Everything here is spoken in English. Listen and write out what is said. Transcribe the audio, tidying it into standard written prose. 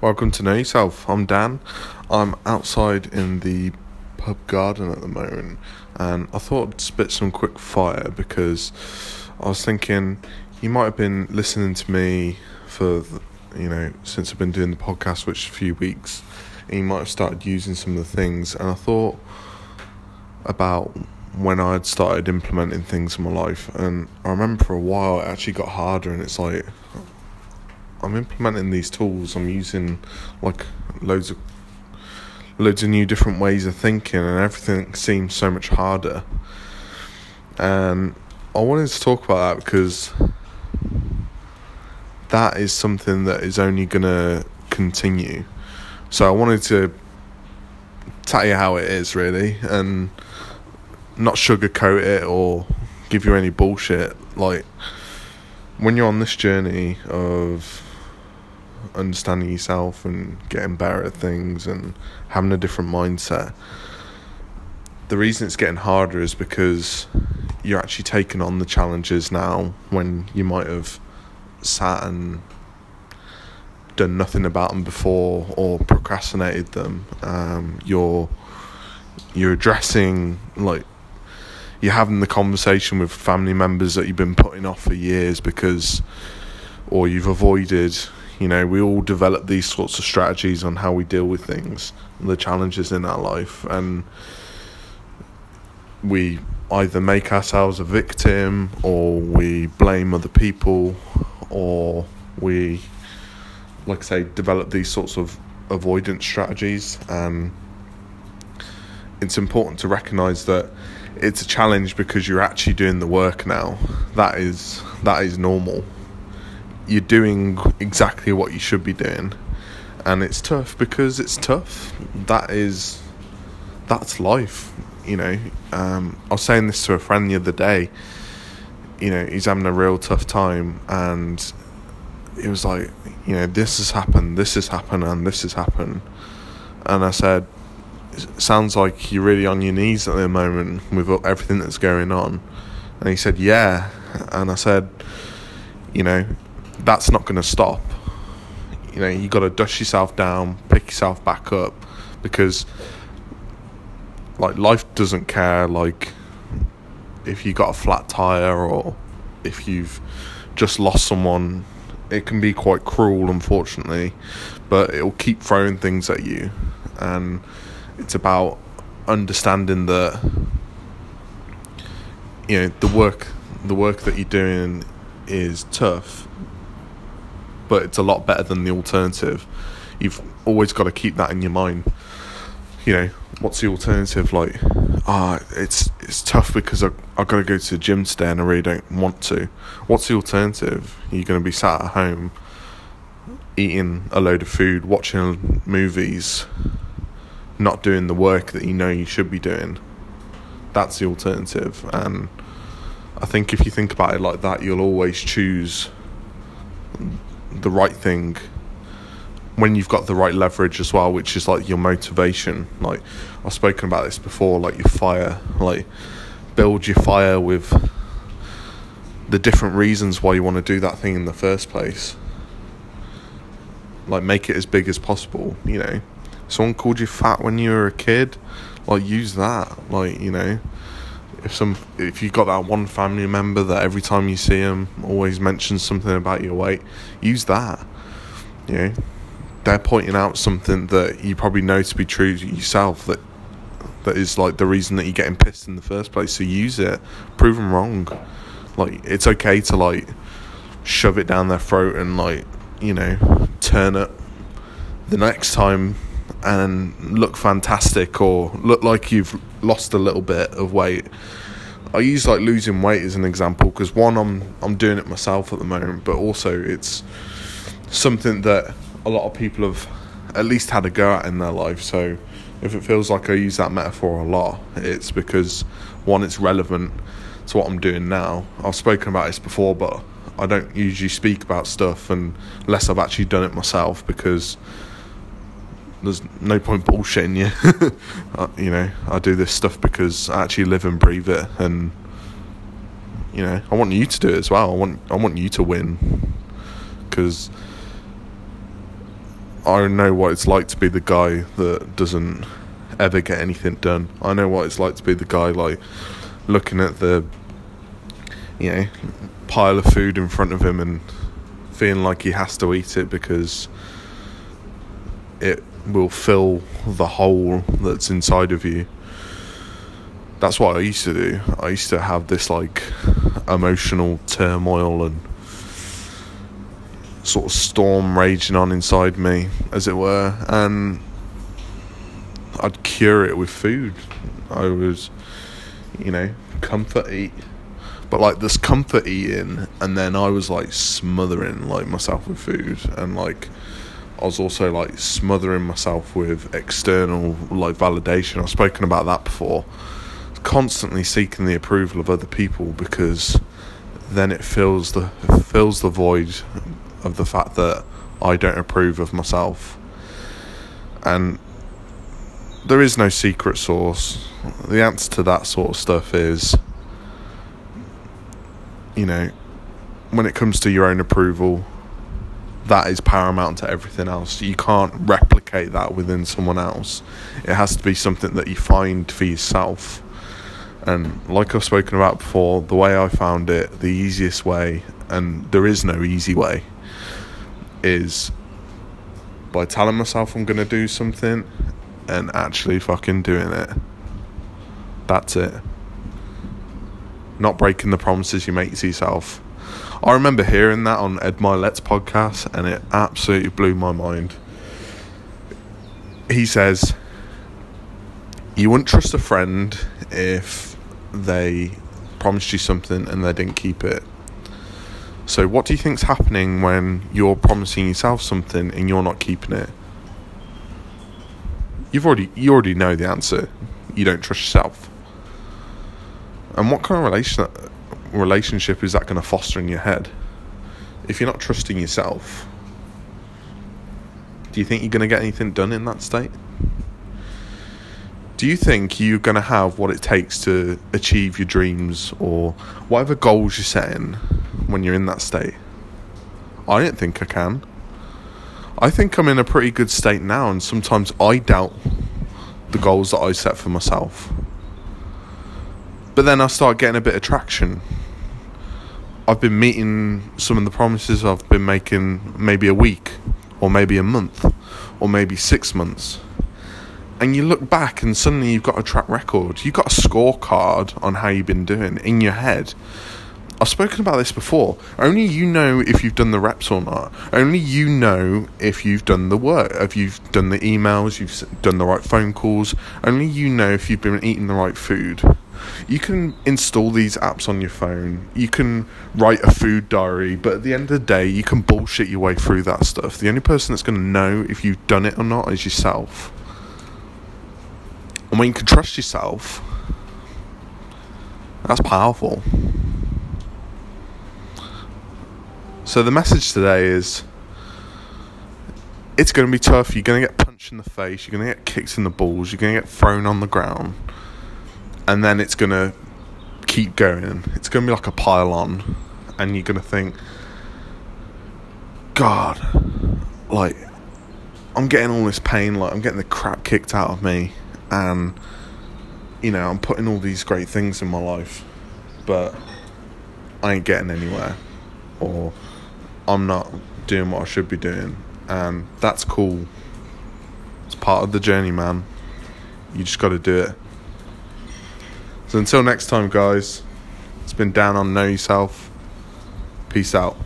Welcome to Know Yourself. I'm Dan. I'm outside in the pub garden at the moment, and I thought I'd spit some quick fire because I was thinking you might have been listening to me for, since I've been doing the podcast, which is a few weeks, and you might have started using some of the things. And I thought about when I'd started implementing things in my life, and I remember for a while it actually got harder, and it's like, I'm implementing these tools, I'm using like loads of new different ways of thinking, and everything seems so much harder. And I wanted to talk about that because that is something that is only going to continue. So I wanted to tell you how it is really, and not sugarcoat it or give you any bullshit. Like, when you're on this journey of understanding yourself and getting better at things and having a different mindset, the reason it's getting harder is because you're actually taking on the challenges now when you might have sat and done nothing about them before or procrastinated them. You're addressing, like, you're having the conversation with family members that you've been putting off for years because, or you've avoided. We all develop these sorts of strategies on how we deal with things and the challenges in our life, and we either make ourselves a victim, or we blame other people, or we, like I say, develop these sorts of avoidance strategies. And it's important to recognise that it's a challenge because you're actually doing the work now. That is normal. You're doing exactly what you should be doing, and it's tough because it's tough. That's life. I was saying this to a friend the other day. He's having a real tough time, and it was like, this has happened, and this has happened. And I said, it sounds like you're really on your knees at the moment with everything that's going on. And he said, yeah. And I said, that's not going to stop. You got to dust yourself down, pick yourself back up, because life doesn't care if you got a flat tire or if you've just lost someone. It can be quite cruel, unfortunately, but it'll keep throwing things at you. And it's about understanding that the work that you're doing is tough, but it's a lot better than the alternative. You've always got to keep that in your mind. What's the alternative? It's tough because I've got to go to the gym today and I really don't want to. What's the alternative? You're going to be sat at home eating a load of food, watching movies, not doing the work that you should be doing. That's the alternative. And I think if you think about it like that, you'll always choose the right thing when you've got the right leverage as well, which is your motivation. I've spoken about this before, your fire. Build your fire with the different reasons why you want to do that thing in the first place. Make it as big as possible. Someone called you fat when you were a kid, use that. If you've got that one family member that every time you see them always mentions something about your weight, use that. They're pointing out something that you probably know to be true to yourself, that is the reason that you're getting pissed in the first place. So use it, prove them wrong. It's okay to shove it down their throat and turn it the next time and look fantastic, or look like you've lost a little bit of weight. I use losing weight as an example because, one, I'm doing it myself at the moment, but also it's something that a lot of people have at least had a go at in their life. So if it feels like I use that metaphor a lot, it's because, one, it's relevant to what I'm doing now. I've spoken about this before, but I don't usually speak about stuff unless I've actually done it myself, because there's no point bullshitting you. I do this stuff because I actually live and breathe it, and I want you to do it as well. I want you to win, because I know what it's like to be the guy that doesn't ever get anything done. I know what it's like to be the guy, like, looking at the, you know, pile of food in front of him and feeling like he has to eat it because it will fill the hole that's inside of you. That's what I used to do. I used to have this, like, emotional turmoil and sort of storm raging on inside me, as it were, and I'd cure it with food. I was, you know, comfort eat, but like this comfort eating, and then I was like smothering like myself with food, and like I was also like smothering myself with external like validation. I've spoken about that before. Constantly seeking the approval of other people, because then it fills the void of the fact that I don't approve of myself. And there is no secret sauce. The answer to that sort of stuff is, you know, when it comes to your own approval, that is paramount to everything else. You can't replicate that within someone else. It has to be something that you find for yourself. And like I've spoken about before, the way I found it, the easiest way, and there is no easy way, is by telling myself I'm going to do something and actually fucking doing it. That's it. Not breaking the promises you make to yourself. I remember hearing that on Ed Mylett's podcast, and it absolutely blew my mind. He says, you wouldn't trust a friend if they promised you something and they didn't keep it. So what do you think's happening when you're promising yourself something and you're not keeping it? You already know the answer. You don't trust yourself. And what kind of relationship is that going to foster in your head? If you're not trusting yourself, do you think you're going to get anything done in that state? Do you think you're going to have what it takes to achieve your dreams or whatever goals you're setting when you're in that state? I don't think I can. I think I'm in a pretty good state now, and sometimes I doubt the goals that I set for myself. But then I start getting a bit of traction. I've been meeting some of the promises I've been making maybe a week or maybe a month or maybe 6 months. And you look back and suddenly you've got a track record. You've got a scorecard on how you've been doing in your head. I've spoken about this before. Only you know if you've done the reps or not. Only you know if you've done the work, if you've done the emails, you've done the right phone calls. Only you know if you've been eating the right food. You can install these apps on your phone. You can write a food diary. But at the end of the day, you can bullshit your way through that stuff. The only person that's going to know if you've done it or not is yourself. And when you can trust yourself, that's powerful. So the message today is, it's going to be tough. You're going to get punched in the face. You're going to get kicked in the balls. You're going to get thrown on the ground. And then it's going to keep going. It's going to be like a pile on. And you're going to think, God, like, I'm getting all this pain. Like, I'm getting the crap kicked out of me. And, you know, I'm putting all these great things in my life, but I ain't getting anywhere, or I'm not doing what I should be doing. And that's cool. It's part of the journey, man. You just got to do it. So until next time, guys, it's been Dan on Know Yourself. Peace out.